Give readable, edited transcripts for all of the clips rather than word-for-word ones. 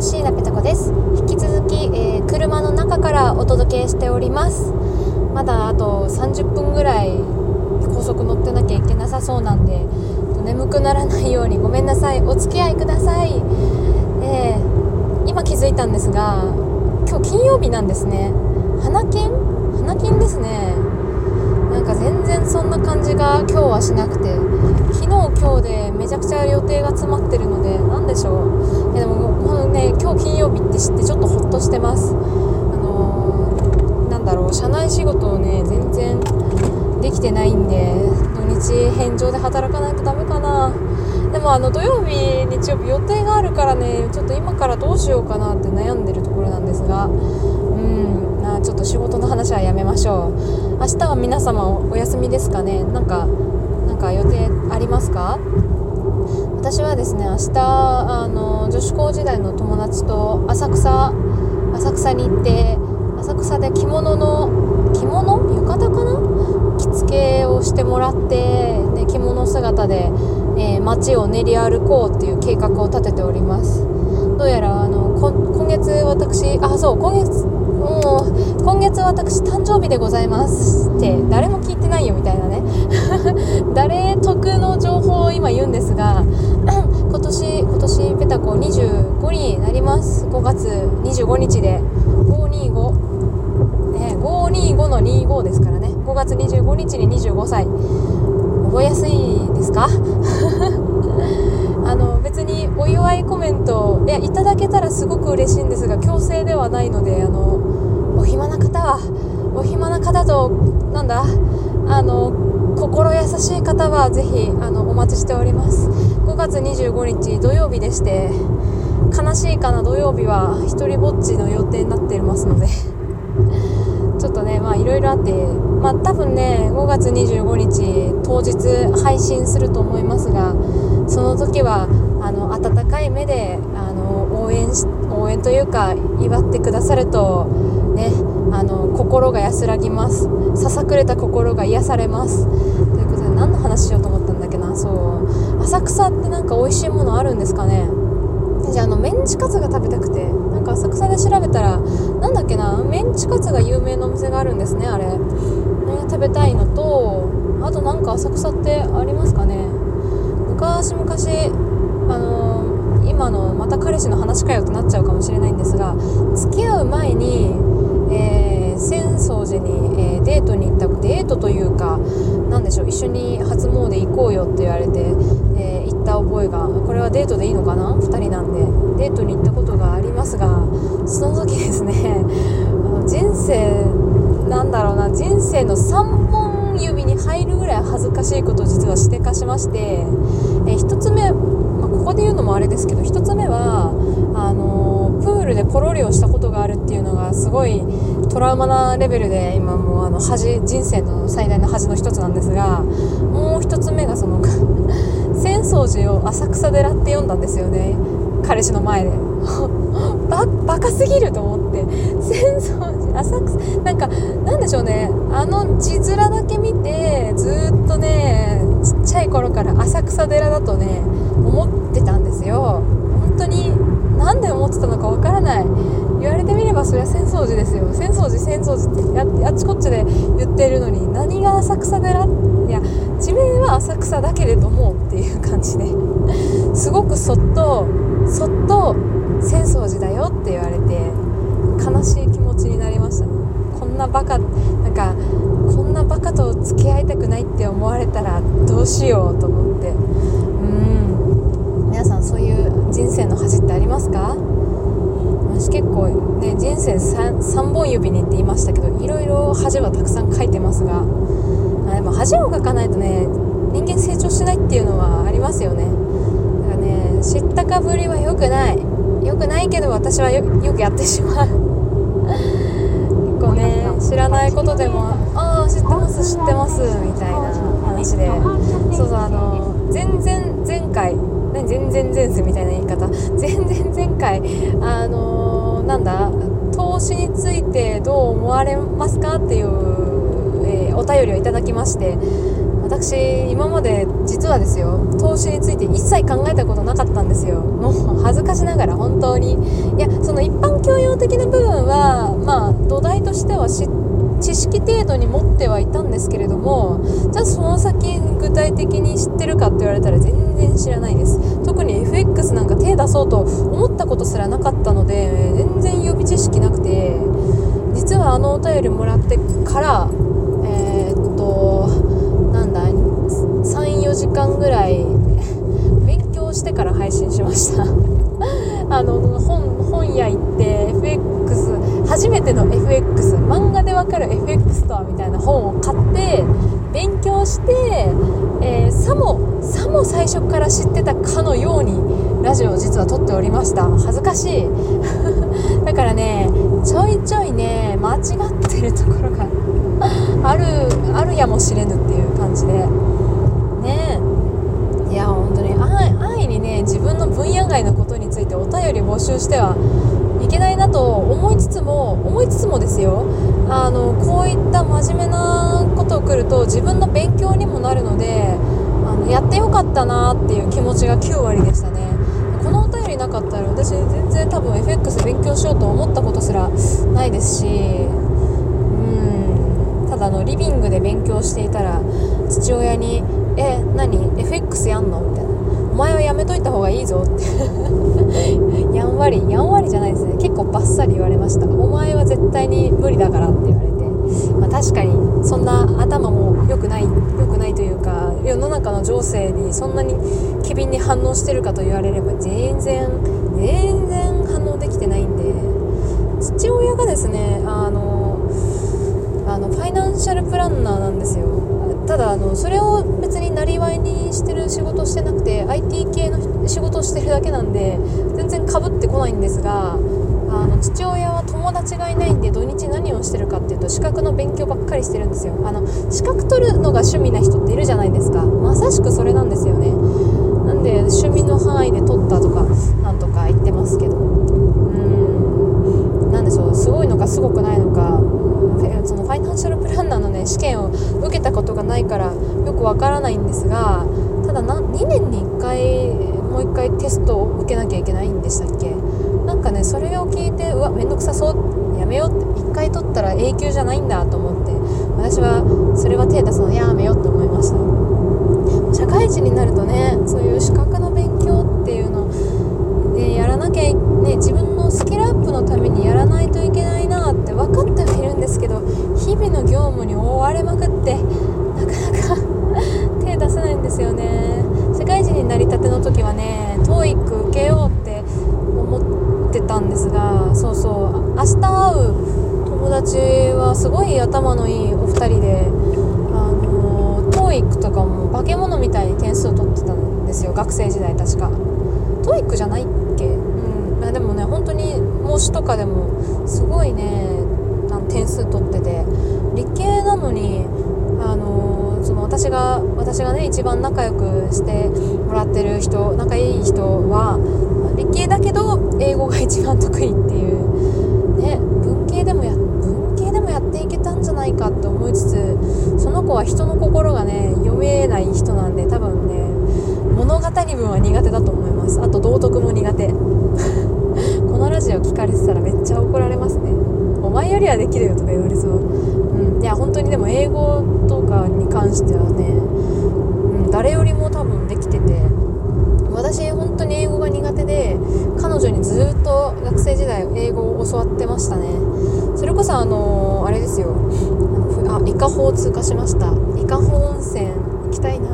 の椎名ペタ子です。引き続き、車の中からお届けしております。まだあと30分ぐらい高速乗ってなきゃいけなさそうなんで、眠くならないようにごめんなさい、お付き合いください。今気づいたんですが、今日金曜日なんですね。花金ですね。なんか全然そんな感じが今日はしなくて、昨日今日でめちゃくちゃ予定が詰まってるので、なんでしょう。でもこのね、今日金曜日って知ってちょっとホッとしてます。社内仕事をね全然できてないんで、土日返上で働かないとダメかな。でも土曜日日曜日予定があるからね、ちょっと今からどうしようかなって悩んでるところなんですが、ちょっと仕事の話はやめましょう。明日は皆様お休みですかね。なんか予定ありますか？私はですね、明日女子高時代の友達と浅草に行って、浅草で着物浴衣かな、着付けをしてもらって、ね、着物姿で、街を練り歩こうっていう計画を立てております。どうやら今月私誕生日でございますって誰も聞いてないよみたいなね誰得の情報を今言うんですが今年ペタコ25になります。5月25日で525525の25ですからね。5月25日に25歳。覚えやすいですか別にお祝いコメントいただけたらすごく嬉しいんですが、強制ではないので、お暇な方と心優しい方はぜひお待ちしております。5月25日土曜日でして、悲しいかな、土曜日は一人ぼっちの予定になっていますのでちょっとね、いろいろあって、多分ね、5月25日当日配信すると思いますが、その時は温かい目で応援というか祝ってくださるとね、心が安らぎます。ささくれた心が癒されます。ということで、何の話しようと思ったんだっけな。そう、浅草ってなんか美味しいものあるんですかね。じゃあメンチカツが食べたくて、なんか浅草で調べたらメンチカツが有名なお店があるんですね。あれね、食べたいのと、あとなんか浅草ってありますかね。昔今のまた彼氏の話かよってなっちゃうかもしれないんですが、付き合う前に、浅草寺に、デートに行った、デートというかなんでしょう、一緒に初詣行こうよって言われて、行った覚えが、これはデートでいいのかな、2人なんでデートに行ったことがありますが、その時ですね人生の3本指に入るぐらい恥ずかしいことを実はしてかしまして、1つ目、ここで言うのもあれですけど、1つ目はプールでポロリをしたことがあるっていうのがすごいトラウマなレベルで、今もう人生の最大の恥の一つなんですが、もう一つ目が浅草寺を浅草寺って読んだんですよね、彼氏の前でバカすぎると思って、浅草寺浅草なんでしょうね、字面だけ見てずっとね、ちっちゃい頃から浅草寺だとね思ってたんですよ。本当になんで思ってたのかわからない。言われてみればそりゃ浅草寺ですよ。浅草寺ってあっちこっちで言ってるのに、何が浅草寺、いや地名は浅草だけれどもっていう感じですごくそっと浅草寺だよって言われて悲しい気持ちになりましたね。こんなバカと付き合いたくないって思われたらどうしようと思って、皆さんそういう人生の恥ってありますか？私結構ね、人生 3本指にって言いましたけど、いろいろ恥はたくさん書いてますが、でも恥を書かないとね、人間成長しないっていうのはありますよね。だからね、知ったかぶりは良くないけど、私は よくやってしまう結構ね、知らないことでも知ってますみたいな話で、そう、前回投資についてどう思われますかっていう、お便りをいただきまして、私今まで実はですよ、投資について一切考えたことなかったんですよ。もう恥ずかしながら本当に、いやその一般教養的な部分はまあ土台としては知識程度に持ってはいたんですけれども、じゃあその先具体的に知ってるかって言われたら全然知らないです。特に FX なんか手出そうと思ったことすらなかったので、全然予備知識なくて、実はあのお便りもらってから3、4時間ぐらい勉強してから配信しましたあの本屋行って FX 初めての FX 漫画でわかる FX とはみたいな本を買って勉強して、さも最初から知ってたかのようにラジオを実は撮っておりました。恥ずかしいだからね、ちょいちょいね間違ってるところがあるやもしれぬっていう感じでね、いや本当に安易にね自分の分野外のことについてお便り募集してはいけないなと思いつつもですよ、こういった真面目なことをくると自分の勉強にもなるので、やってよかったなっていう気持ちが9割でしたね。このお便りなかったら私全然多分 FX 勉強しようと思ったことすらないですし、ただリビングで勉強していたら父親に何 FX やんのみたいな、お前はやめといた方がいいぞってやんわりじゃないですね、結構バッサリ言われました。お前は絶対に無理だからって言われて、確かにそんな頭も良くないというか、世の中の情勢にそんなに機敏に反応してるかと言われれば全然反応できてないんで、父親がですねファイナンシャルプランナーなんですよ。ただそれを別になりわいにしてる仕事してなくて IT 系の仕事をしてるだけなんで全然かぶってこないんですが、父親は友達がいないんで土日何をしてるかっていうと資格の勉強ばっかりしてるんですよ。資格取るのが趣味な人っているじゃないですか。まさしくそれなんですよね。なんで趣味の範囲で取ったとかなんとか言ってますけど、なんでしょう、すごいのかすごくないのか、そのファイナンシャルプランナーのね試験を受けたことがないからよくわからないんですが、ただ2年に1回もう1回テストを受けなきゃいけないんでしたっけ。なんかねそれを聞いて、うわめんどくさそうやめようって、1回取ったら永久じゃないんだと思って、私はそれは手出すのやめようって思いました。社会人になるとねそういう資格の勉強っていうのでやらなきゃね、自分のスキルアップのためにやらないといけないなって分かってはいるんですけど、日々の業務に追われまくってなかなか手出せないんですよね。社会人になりたての時はね TOEIC 受けようって思ってたんですが、そうそう明日会う友達はすごい頭のいいお二人で、TOEIC とかも化け物みたいに点数を取ってたんですよ、学生時代。確か TOEIC じゃないっけ、でもね本当に模試とかでもすごいね点数取ってて、理系なのに、私がね一番仲良くしてもらってる人、仲いい人は理系だけど英語が一番得意っていう、ね、文系でもやっていけたんじゃないかって思いつつ、その子は人の心がね読めない人なんで、多分ね物語文は苦手だと思います。あと道徳も苦手このラジオ聞かれてたらめっちゃ怒られますね。お前よりはできるよとか言われそう、いや本当にでも英語とかに関してはね、誰よりも多分できてて、私本当に英語が苦手で彼女にずっと学生時代英語を教わってましたね。それこそあれですよ、伊香保を通過しました。伊香保温泉行きたいな。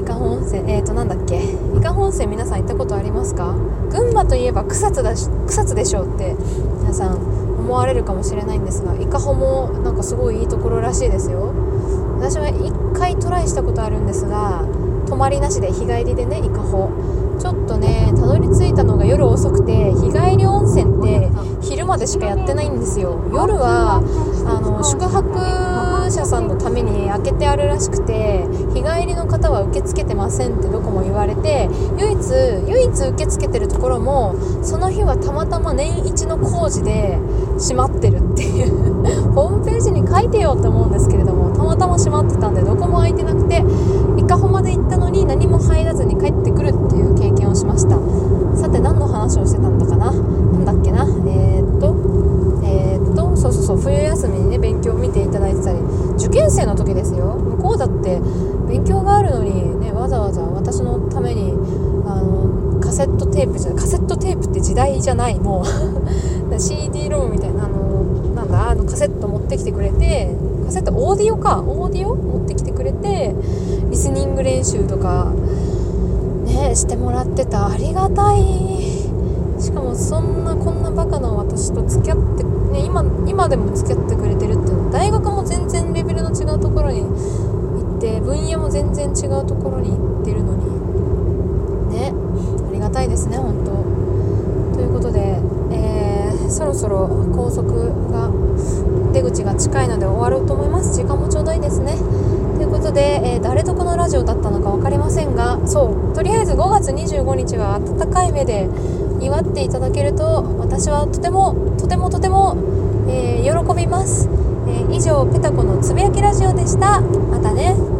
伊香保温泉なんだっけ、伊香保温泉皆さん行ったことありますか。群馬といえば草津でしょうって皆さん思われるかもしれないんですが、伊香保もなんかすごいいいところらしいですよ。私は1回トライしたことあるんですが、泊まりなしで日帰りでね、伊香保ちょっとねたどり着いたのが夜遅くて、日帰り温泉って昼昼までしかやってないんですよ。夜は宿泊者さんのために開けてあるらしくて、日帰りの方は受け付けてませんってどこも言われて、唯一受け付けてるところもその日はたまたま年一の工事で閉まってるっていうホームページに書いてよと思うんですけれども、たまたま閉まってたんでどこも開いてなくて、伊香保まで行ったのに何も入らずに帰ってくるっていう経験をしました。さて何の話をしてたんだかな、なんだっけな、そう冬休みにね、勉強を見ていただいてたり、受験生の時ですよ、向こうだって勉強があるのにね、わざわざ私のためにカセットテープって時代じゃないもうCD ロームみたいなカセット持ってきてくれて、カセットオーディオ持ってきてくれて、リスニング練習とかねしてもらってた。ありがたい。しかもこんなバカな私と付き合ってね、今でも付き合ってくれてるっていうのは、大学も全然レベルの違うところに行って、分野も全然違うところに行ってるのにね、ありがたいですね本当。ということで、そろそろ高速が出口が近いので終わろうと思います。時間もちょうどいいですね。ということで、誰とこのラジオだったのか分かりませんが、そうとりあえず5月25日は温かい目で祝っていただけると、私はとても、喜びます。以上ペタコのつぶやきラジオでした。またね。